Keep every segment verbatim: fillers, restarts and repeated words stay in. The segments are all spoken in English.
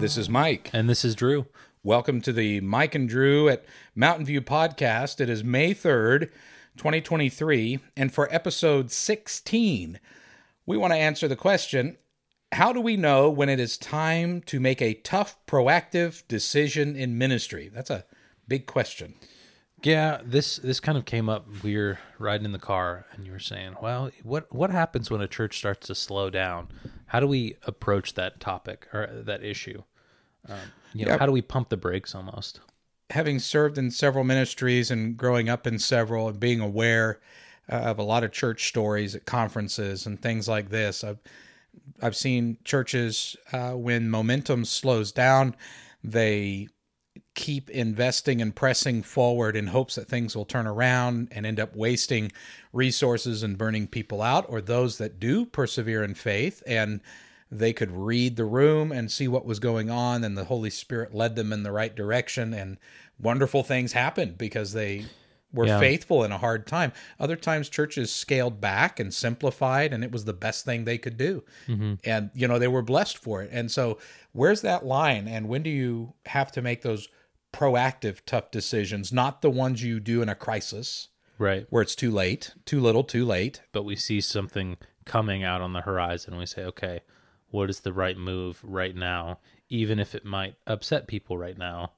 This is Mike. And this is Drew. Welcome to the Mike and Drew at Mountain View Podcast. It is May third, twenty twenty-three, and for episode sixteen, we want to answer the question, how do we know when it is time to make a tough, proactive decision in ministry? That's a big question. Yeah, this this kind of came up. We were riding in the car, and you were saying, well, what, what happens when a church starts to slow down? How do we approach that topic or that issue? Um, you know, yeah. How do we pump the brakes almost? Having served in several ministries and growing up in several and being aware uh, of a lot of church stories at conferences and things like this, I've I've seen churches uh, when momentum slows down, they keep investing and pressing forward in hopes that things will turn around and end up wasting resources and burning people out, or those that do persevere in faith and they could read the room and see what was going on, and the Holy Spirit led them in the right direction, and wonderful things happened because they were yeah. faithful in a hard time. Other times, churches scaled back and simplified, and it was the best thing they could do. Mm-hmm. And, you know, they were blessed for it. And so where's that line, and when do you have to make those proactive, tough decisions, not the ones you do in a crisis, right? Where it's too late, too little, too late. But we see something coming out on the horizon, we say, okay, what is the right move right now, even if it might upset people right now,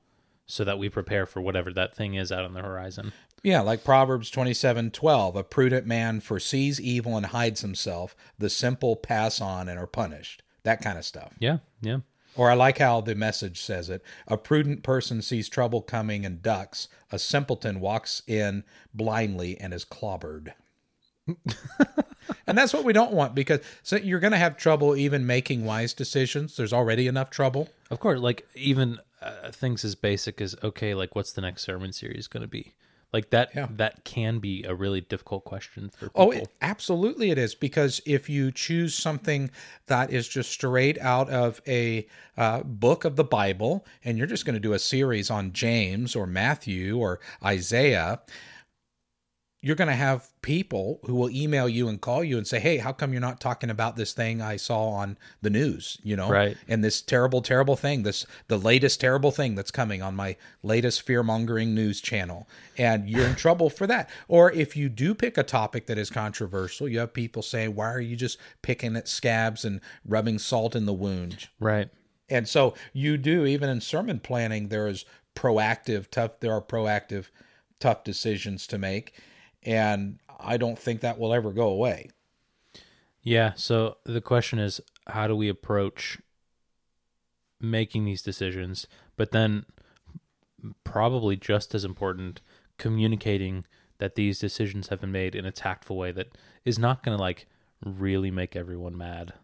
so that we prepare for whatever that thing is out on the horizon. Yeah, like Proverbs twenty-seven twelve, a prudent man foresees evil and hides himself. The simple pass on and are punished. That kind of stuff. Yeah, yeah. Or I like how the Message says it. A prudent person sees trouble coming and ducks. A simpleton walks in blindly and is clobbered. And that's what we don't want, because so you're going to have trouble even making wise decisions. There's already enough trouble. Of course, like even uh, things as basic as, okay, like what's the next sermon series going to be? Like that yeah. that can be a really difficult question for people. Oh, it, absolutely it is, because if you choose something that is just straight out of a uh, book of the Bible, and you're just going to do a series on James or Matthew or Isaiah, you're going to have people who will email you and call you and say, hey, how come you're not talking about this thing I saw on the news, you know, right. and this terrible, terrible thing, this the latest terrible thing that's coming on my latest fear-mongering news channel, and you're in trouble for that. Or if you do pick a topic that is controversial, you have people saying, why are you just picking at scabs and rubbing salt in the wound? Right. And so you do, even in sermon planning, there is proactive, tough, there are proactive, tough decisions to make. And I don't think that will ever go away. Yeah, so the question is, how do we approach making these decisions? But then probably just as important, communicating that these decisions have been made in a tactful way that is not going to like really make everyone mad.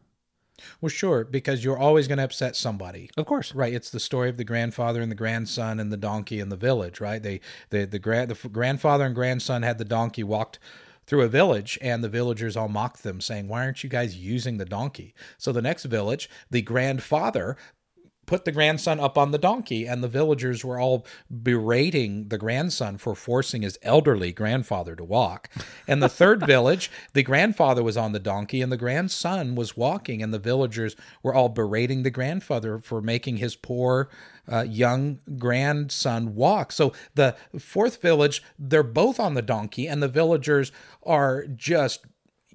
Well, sure, because you're always going to upset somebody. Of course. Right, it's the story of the grandfather and the grandson and the donkey in the village, right? They, they the, grand, the grandfather and grandson had the donkey walked through a village, and the villagers all mocked them, saying, why aren't you guys using the donkey? So the next village, the grandfather put the grandson up on the donkey, and the villagers were all berating the grandson for forcing his elderly grandfather to walk. And the third village, the grandfather was on the donkey, and the grandson was walking, and the villagers were all berating the grandfather for making his poor uh, young grandson walk. So the fourth village, they're both on the donkey, and the villagers are just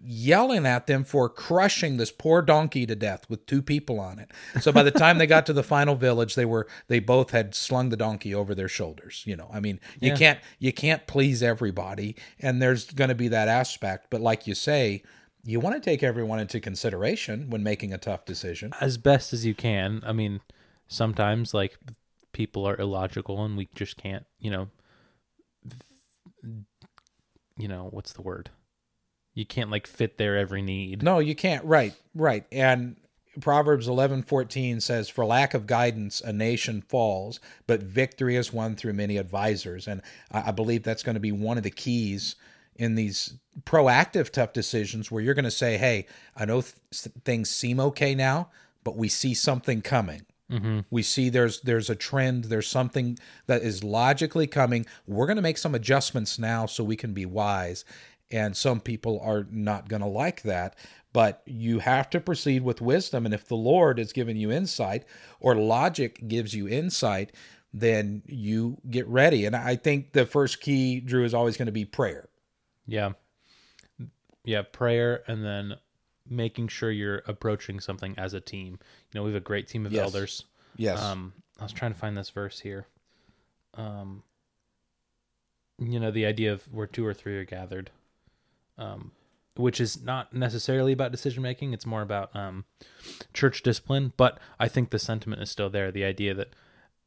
yelling at them for crushing this poor donkey to death with two people on it. So by the time they got to the final village, they were they both had slung the donkey over their shoulders. You know, I mean, you yeah. can't you can't please everybody, and there's going to be that aspect. But like you say, you want to take everyone into consideration when making a tough decision as best as you can. I mean, sometimes like people are illogical, and we just can't. You know, you know what's the word? You can't like fit their every need. No, you can't. Right, right. And Proverbs eleven fourteen says, for lack of guidance, a nation falls, but victory is won through many advisors. And I believe that's going to be one of the keys in these proactive, tough decisions, where you're going to say, hey, I know th- things seem okay now, but we see something coming. Mm-hmm. We see there's there's a trend, there's something that is logically coming. We're going to make some adjustments now so we can be wise. And some people are not going to like that, but you have to proceed with wisdom. And if the Lord has given you insight, or logic gives you insight, then you get ready. And I think the first key, Drew, is always going to be prayer. Yeah. Yeah, prayer, and then making sure you're approaching something as a team. You know, we have a great team of yes. elders. Yes. Um, I was trying to find this verse here. Um, you know, the idea of where two or three are gathered. Um, which is not necessarily about decision-making. It's more about um, church discipline. But I think the sentiment is still there. The idea that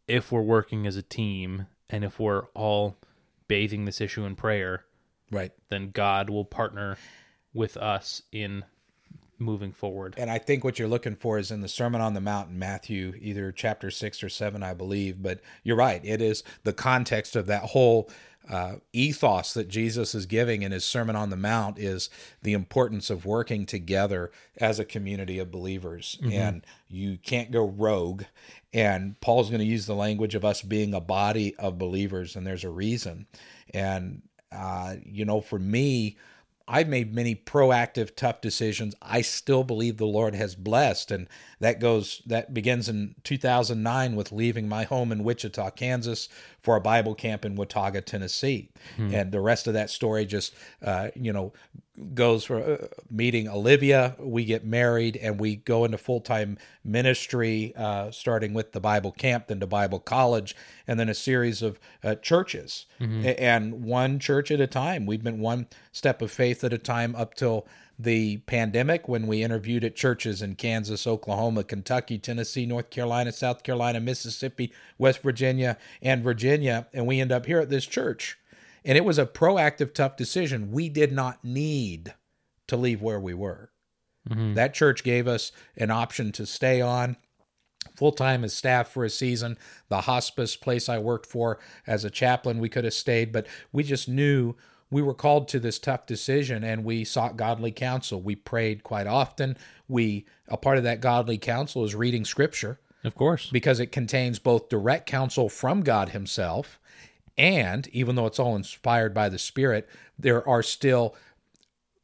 if we're working as a team and if we're all bathing this issue in prayer, right, then God will partner with us in moving forward. And I think what you're looking for is in the Sermon on the Mount in Matthew, either chapter six or seven, I believe. But you're right. It is the context of that whole Uh, ethos that Jesus is giving in his Sermon on the Mount is the importance of working together as a community of believers. Mm-hmm. And you can't go rogue. And Paul's going to use the language of us being a body of believers, and there's a reason. And, uh, you know, for me, I've made many proactive, tough decisions I still believe the Lord has blessed. And that goes, that begins in two thousand nine with leaving my home in Wichita, Kansas, for a Bible camp in Watauga, Tennessee. Hmm. And the rest of that story just, uh, you know, goes for uh, meeting Olivia. We get married and we go into full-time ministry, uh, starting with the Bible camp, then to Bible college, and then a series of uh, churches. Mm-hmm. And one church at a time. We've been one step of faith at a time up till the pandemic, when we interviewed at churches in Kansas, Oklahoma, Kentucky, Tennessee, North Carolina, South Carolina, Mississippi, West Virginia, and Virginia. And we end up here at this church. And it was a proactive, tough decision. We did not need to leave where we were. Mm-hmm. That church gave us an option to stay on full-time as staff for a season. The hospice place I worked for as a chaplain, we could have stayed, but we just knew we were called to this tough decision, and we sought godly counsel. We prayed quite often. We, a part of that godly counsel is reading Scripture. Of course. Because it contains both direct counsel from God himself, and even though it's all inspired by the Spirit, there are still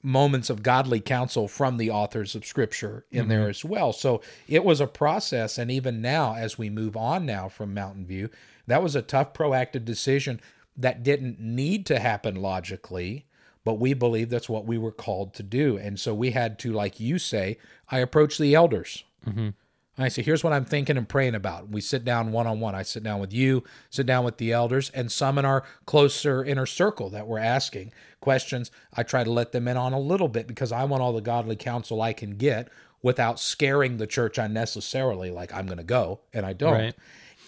moments of godly counsel from the authors of Scripture in mm-hmm. there as well. So it was a process, and even now, as we move on now from Mountain View, that was a tough, proactive decision that didn't need to happen logically, but we believe that's what we were called to do. And so we had to, like you say, I approach the elders. Mm-hmm. I say, here's what I'm thinking and praying about. We sit down one-on-one. I sit down with you, sit down with the elders, and some in our closer inner circle that we're asking questions. I try to let them in on a little bit because I want all the godly counsel I can get without scaring the church unnecessarily, like I'm going to go, and I don't. Right.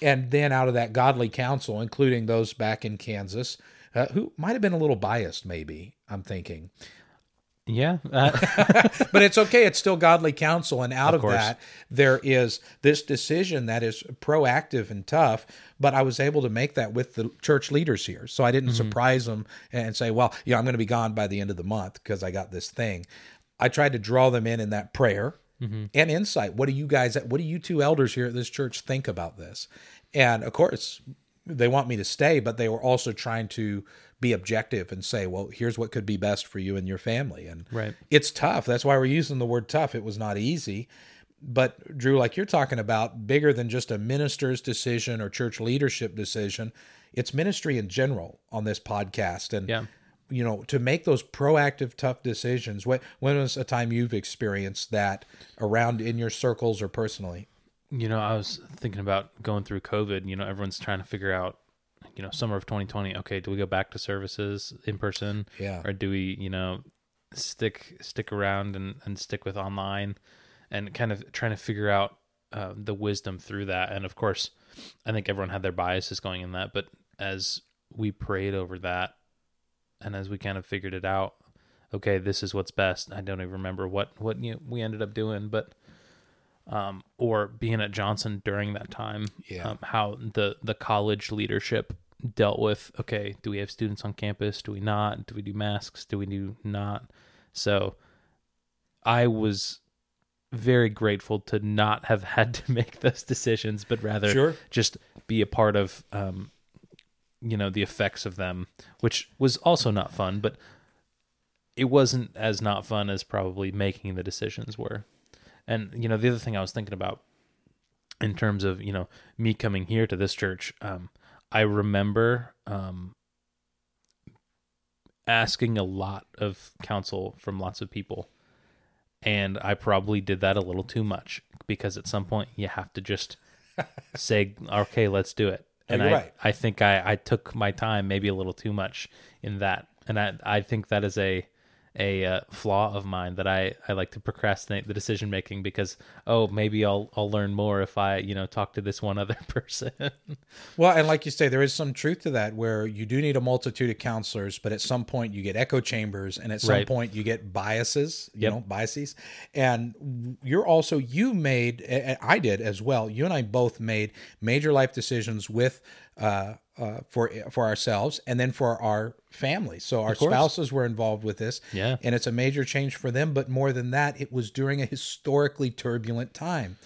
And then out of that godly counsel, including those back in Kansas, uh, who might have been a little biased maybe, I'm thinking. Yeah. Uh. But it's okay. It's still godly counsel. And out of, of that, there is this decision that is proactive and tough, but I was able to make that with the church leaders here. So I didn't mm-hmm. surprise them and say, well, you know, I'm going to be gone by the end of the month because I got this thing. I tried to draw them in in that prayer mm-hmm. and insight. What do you guys, what do you two elders here at this church think about this? And of course, they want me to stay, but they were also trying to be objective and say, well, here's what could be best for you and your family. And right. it's tough. That's why we're using the word tough. It was not easy. But Drew, like you're talking about, bigger than just a minister's decision or church leadership decision, it's ministry in general on this podcast. And, yeah. you know, to make those proactive, tough decisions, when was a time you've experienced that around in your circles or personally? You know, I was thinking about going through COVID. You know, everyone's trying to figure out, you know, summer of twenty twenty, okay, do we go back to services in person? Yeah. Or do we, you know, stick stick around and, and stick with online, and kind of trying to figure out uh, the wisdom through that. And of course, I think everyone had their biases going in that, but as we prayed over that and as we kind of figured it out, okay, this is what's best. I don't even remember what, what you know, we ended up doing, but Um, or being at Johnson during that time, yeah. um, how the, the college leadership dealt with, okay, do we have students on campus? Do we not? Do we do masks? Do we do not? So I was very grateful to not have had to make those decisions, but rather sure. just be a part of, um, you know, the effects of them, which was also not fun, but it wasn't as not fun as probably making the decisions were. And, you know, the other thing I was thinking about in terms of, you know, me coming here to this church, um, I remember um, asking a lot of counsel from lots of people. And I probably did that a little too much, because at some point you have to just say, okay, let's do it. And oh, I, right. I think I, I took my time maybe a little too much in that. And I, I think that is a a uh, flaw of mine, that I, I like to procrastinate the decision making, because, oh, maybe I'll I'll learn more if I, you know, talk to this one other person. Well, and like you say, there is some truth to that, where you do need a multitude of counselors, but at some point you get echo chambers, and at some right. point you get biases, you yep. know, biases. And you're also, you made, and I did as well, you and I both made major life decisions with uh Uh, for for ourselves, and then for our family. So our spouses were involved with this, yeah. and it's a major change for them. But more than that, it was during a historically turbulent time.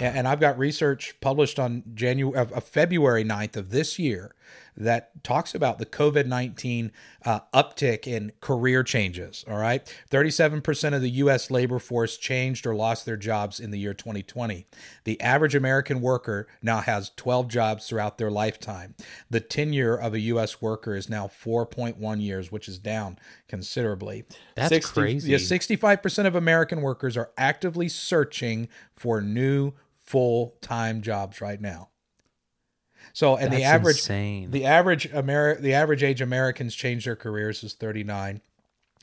And, and I've got research published on January of, of February ninth of this year that talks about the COVID nineteen uh, uptick in career changes. All right, thirty-seven percent of the U S labor force changed or lost their jobs in the year twenty twenty. The average American worker now has twelve jobs throughout their lifetime. The tenure of a U S worker is now four point one years, which is down considerably. That's sixty crazy. Yeah, sixty-five percent of American workers are actively searching for new full-time jobs right now. So, and That's the average, insane. the average Ameri- the average age Americans change their careers is thirty-nine.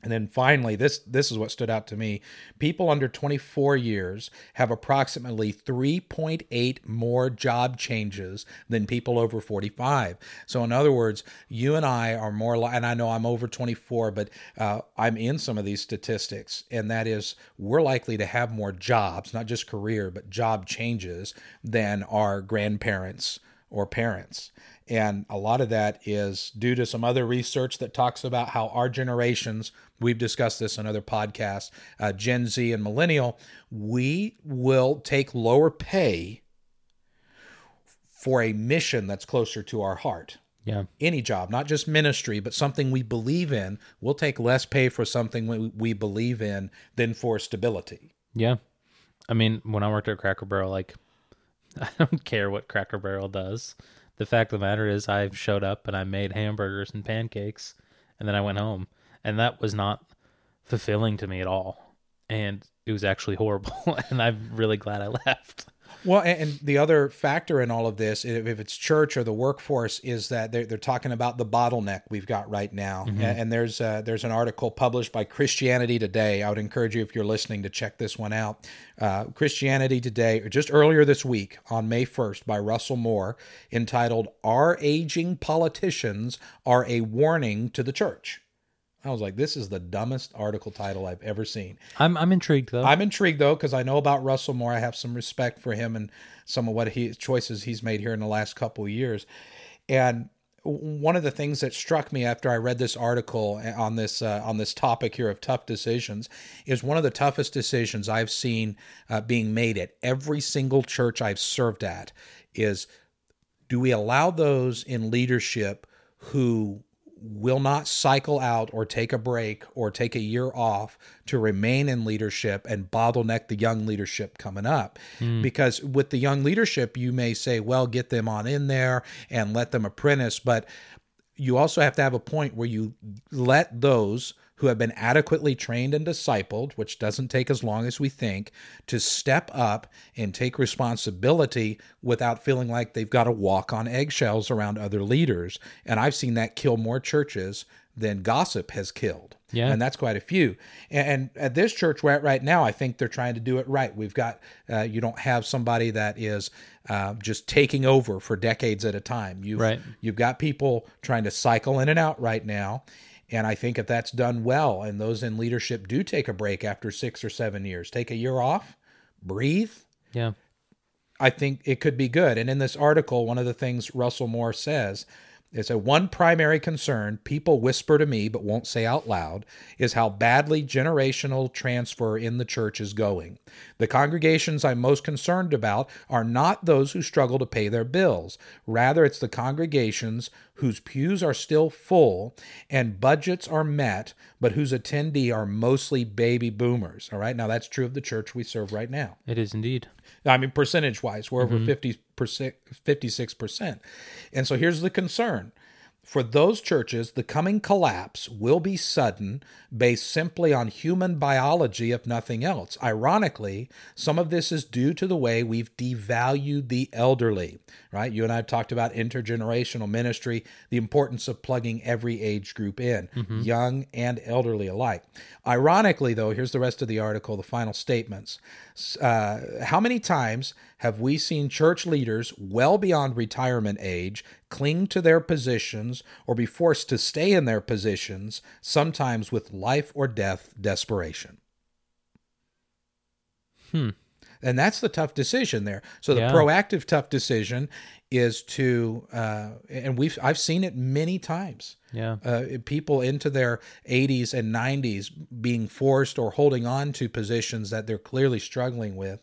And then finally, this, this is what stood out to me. People under twenty-four years have approximately three point eight more job changes than people over forty-five. So in other words, you and I are more, li- and I know I'm over twenty-four, but uh, I'm in some of these statistics, and that is we're likely to have more jobs, not just career, but job changes than our grandparents or parents. And a lot of that is due to some other research that talks about how our generations, we've discussed this in other podcasts, uh, Gen Z and Millennial, we will take lower pay for a mission that's closer to our heart. Yeah. Any job, not just ministry, but something we believe in. We'll take less pay for something we, we believe in than for stability. Yeah. I mean, when I worked at Cracker Barrel, like, I don't care what Cracker Barrel does. The fact of the matter is I showed up and I made hamburgers and pancakes, and then I went home. And that was not fulfilling to me at all. And it was actually horrible, and I'm really glad I left. Well, and the other factor in all of this, if it's church or the workforce, is that they're, they're talking about the bottleneck we've got right now. Mm-hmm. And there's uh, there's an article published by Christianity Today. I would encourage you, if you're listening, to check this one out. Uh, Christianity Today, or just earlier this week, on May first, by Russell Moore, entitled, "Our Aging Politicians Are a Warning to the Church." I was like, this is the dumbest article title I've ever seen. I'm I'm intrigued, though. I'm intrigued, though, because I know about Russell Moore. I have some respect for him and some of what he choices he's made here in the last couple of years. And one of the things that struck me after I read this article on this uh, on this topic here of tough decisions is one of the toughest decisions I've seen uh, being made at every single church I've served at is, do we allow those in leadership who will not cycle out or take a break or take a year off to remain in leadership and bottleneck the young leadership coming up? Mm. Because with the young leadership, you may say, well, get them on in there and let them apprentice. But you also have to have a point where you let those who have been adequately trained and discipled, which doesn't take as long as we think, to step up and take responsibility without feeling like they've got to walk on eggshells around other leaders. And I've seen that kill more churches than gossip has killed. Yeah. And that's quite a few. And, and at this church we're at right now, I think they're trying to do it right. We've got, uh, you don't have somebody that is uh, just taking over for decades at a time. You've, right. You've got people trying to cycle in and out right now. And I think if that's done well, and those in leadership do take a break after six or seven years, take a year off, breathe. Yeah. I think it could be good. And in this article, one of the things Russell Moore says They say, one primary concern people whisper to me but won't say out loud is how badly generational transfer in the church is going. The congregations I'm most concerned about are not those who struggle to pay their bills. Rather, it's the congregations whose pews are still full and budgets are met, but whose attendee are mostly baby boomers. All right, now that's true of the church we serve right now. It is indeed. I mean, percentage-wise, we're mm-hmm. over fifty percent, fifty-six percent. And so here's the concern. For those churches, the coming collapse will be sudden, based simply on human biology, if nothing else. Ironically, some of this is due to the way we've devalued the elderly, right? You and I have talked about intergenerational ministry, the importance of plugging every age group in, mm-hmm. young and elderly alike. Ironically, though, here's the rest of the article, the final statements. Uh, how many times have we seen church leaders well beyond retirement age cling to their positions or be forced to stay in their positions, sometimes with life or death desperation? Hmm. And that's the tough decision there. So the yeah. proactive tough decision is to, uh, and we've I've seen it many times. Yeah, uh, people into their eighties and nineties being forced or holding on to positions that they're clearly struggling with.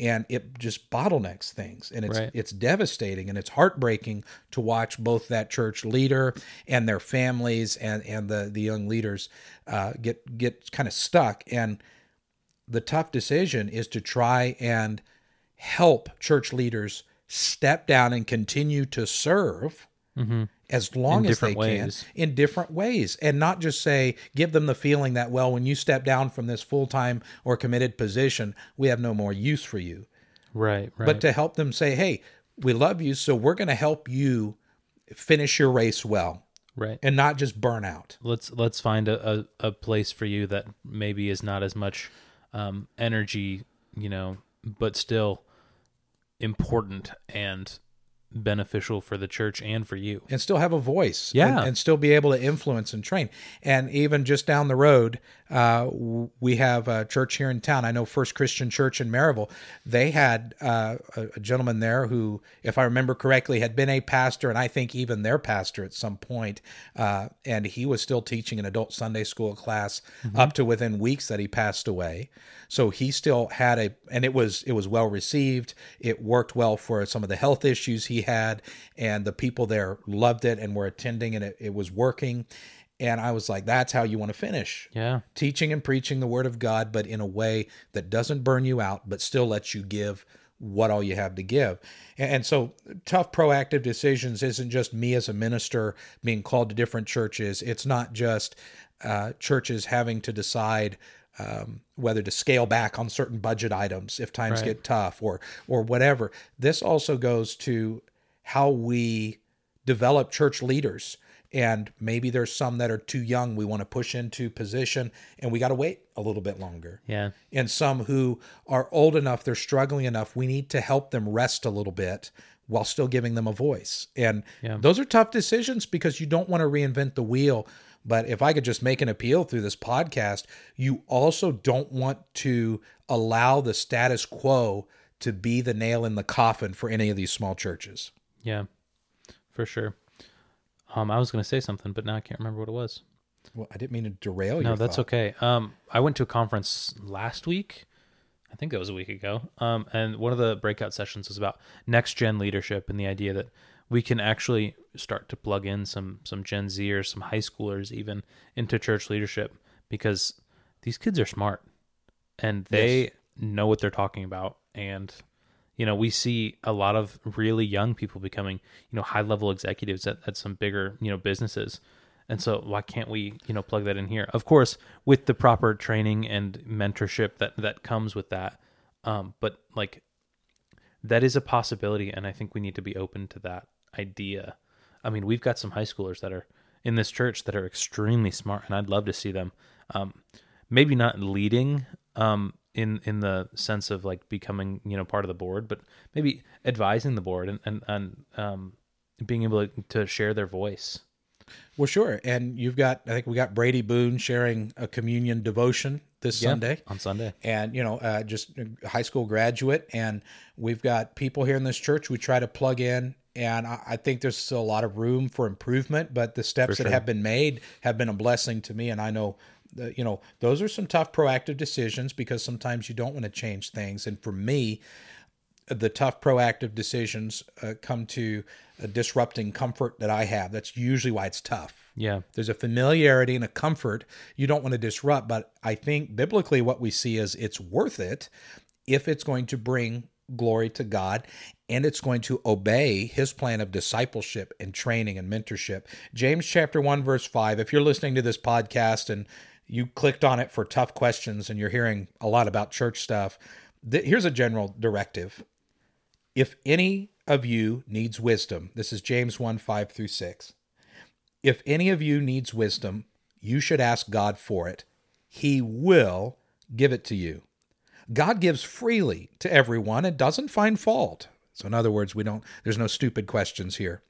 And it just bottlenecks things, and it's right. it's devastating, and it's heartbreaking to watch both that church leader and their families and, and the the young leaders uh, get get kind of stuck. And the tough decision is to try and help church leaders step down and continue to serve mm-hmm. as long in as they ways. can in different ways, and not just say give them the feeling that, well, when you step down from this full-time or committed position, we have no more use for you. Right, right. But to help them say, hey, we love you, so we're going to help you finish your race well. Right. And not just burn out. Let's let's find a, a, a place for you that maybe is not as much um, energy, you know, but still important and beneficial for the church and for you, and still have a voice yeah and, and still be able to influence and train. And even just down the road, uh we have a church here in town. I know First Christian Church in Maryville. They had uh a, a gentleman there who, if I remember correctly, had been a pastor, and I think even their pastor at some point, uh and he was still teaching an adult Sunday school class mm-hmm. up to within weeks that he passed away. So he still had a, and it was it was well received. It worked well for some of the health issues he had, and the people there loved it and were attending, and it, it was working. And I was like, that's how you want to finish. Yeah. Teaching and preaching the word of God, but in a way that doesn't burn you out, but still lets you give what all you have to give. And, and so tough proactive decisions isn't just me as a minister being called to different churches. It's not just uh, churches having to decide Um, whether to scale back on certain budget items if times right. get tough or or whatever. This also goes to how we develop church leaders. And maybe there's some that are too young we want to push into position, and we got to wait a little bit longer. Yeah. And some who are old enough, they're struggling enough, we need to help them rest a little bit while still giving them a voice. And yeah. those are tough decisions, because you don't want to reinvent the wheel. But if I could just make an appeal through this podcast, you also don't want to allow the status quo to be the nail in the coffin for any of these small churches. Yeah, for sure. Um, I was going to say something, but now I can't remember what it was. Well, I didn't mean to derail you. No, your that's thought. okay. Um, I went to a conference last week. I think that was a week ago. Um, and one of the breakout sessions was about next-gen leadership and the idea that we can actually start to plug in some some Gen Zers, some high schoolers even, into church leadership, because these kids are smart and they yes. know what they're talking about. And, you know, we see a lot of really young people becoming, you know, high-level executives at, at some bigger, you know, businesses. And so why can't we, you know, plug that in here? Of course, with the proper training and mentorship that, that comes with that. Um, but, like, that is a possibility, and I think we need to be open to that idea. I mean, we've got some high schoolers that are in this church that are extremely smart, and I'd love to see them, um, maybe not leading um, in in the sense of like becoming, you know, part of the board, but maybe advising the board and and, and um, being able to, to share their voice. Well, sure. And you've got, I think we got Brady Boone sharing a communion devotion this yeah, Sunday. On Sunday. And, you know, uh, just a high school graduate. And we've got people here in this church we try to plug in And I, I think there's still a lot of room for improvement, but the steps for that sure. have been made have been a blessing to me. And I know, the, you know, those are some tough proactive decisions, because sometimes you don't want to change things. And for me, the tough proactive decisions uh, come to a disrupting comfort that I have. That's usually why it's tough. Yeah. There's a familiarity and a comfort you don't want to disrupt. But I think biblically what we see is it's worth it if it's going to bring glory to God, and it's going to obey his plan of discipleship and training and mentorship. James chapter one, verse five, if you're listening to this podcast and you clicked on it for tough questions and you're hearing a lot about church stuff, th- here's a general directive. If any of you needs wisdom, this is James one, five through six. If any of you needs wisdom, you should ask God for it. He will give it to you. God gives freely to everyone and doesn't find fault. So in other words, we don't, there's no stupid questions here.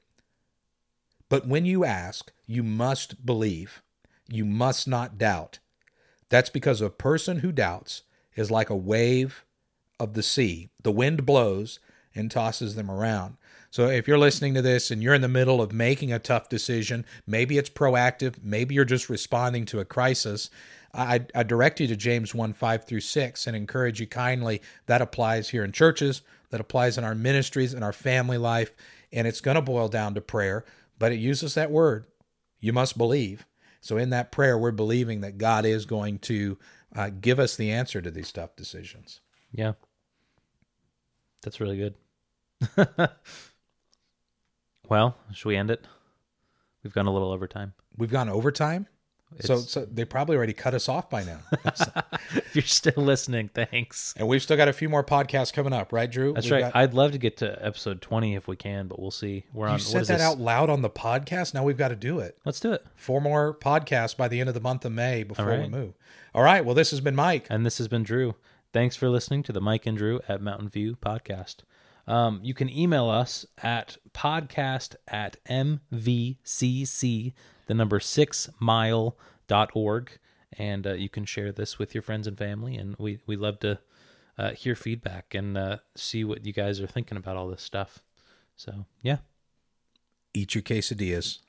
But when you ask, you must believe. You must not doubt. That's because a person who doubts is like a wave of the sea. The wind blows and tosses them around. So if you're listening to this and you're in the middle of making a tough decision, maybe it's proactive, maybe you're just responding to a crisis, I, I direct you to James one, five through six, and encourage you kindly. That applies here in churches, that applies in our ministries, in our family life, and it's going to boil down to prayer, but it uses that word, you must believe. So in that prayer, we're believing that God is going to uh, give us the answer to these tough decisions. Yeah, that's really good. Well, should we end it? We've gone a little over time. We've gone over time? It's... So so they probably already cut us off by now. So. If you're still listening, thanks. And we've still got a few more podcasts coming up, right, Drew? That's we've right. Got... I'd love to get to episode twenty if we can, but we'll see. We're on. You said that this? out loud on the podcast? Now we've got to do it. Let's do it. Four more podcasts by the end of the month of May before right. we move. All right. Well, this has been Mike. And this has been Drew. Thanks for listening to the Mike and Drew at Mountain View Podcast. Um, you can email us at podcast at mvcc, the number six mile dot org, and uh, you can share this with your friends and family, and we, we love to uh, hear feedback and uh, see what you guys are thinking about all this stuff. So, yeah. Eat your quesadillas.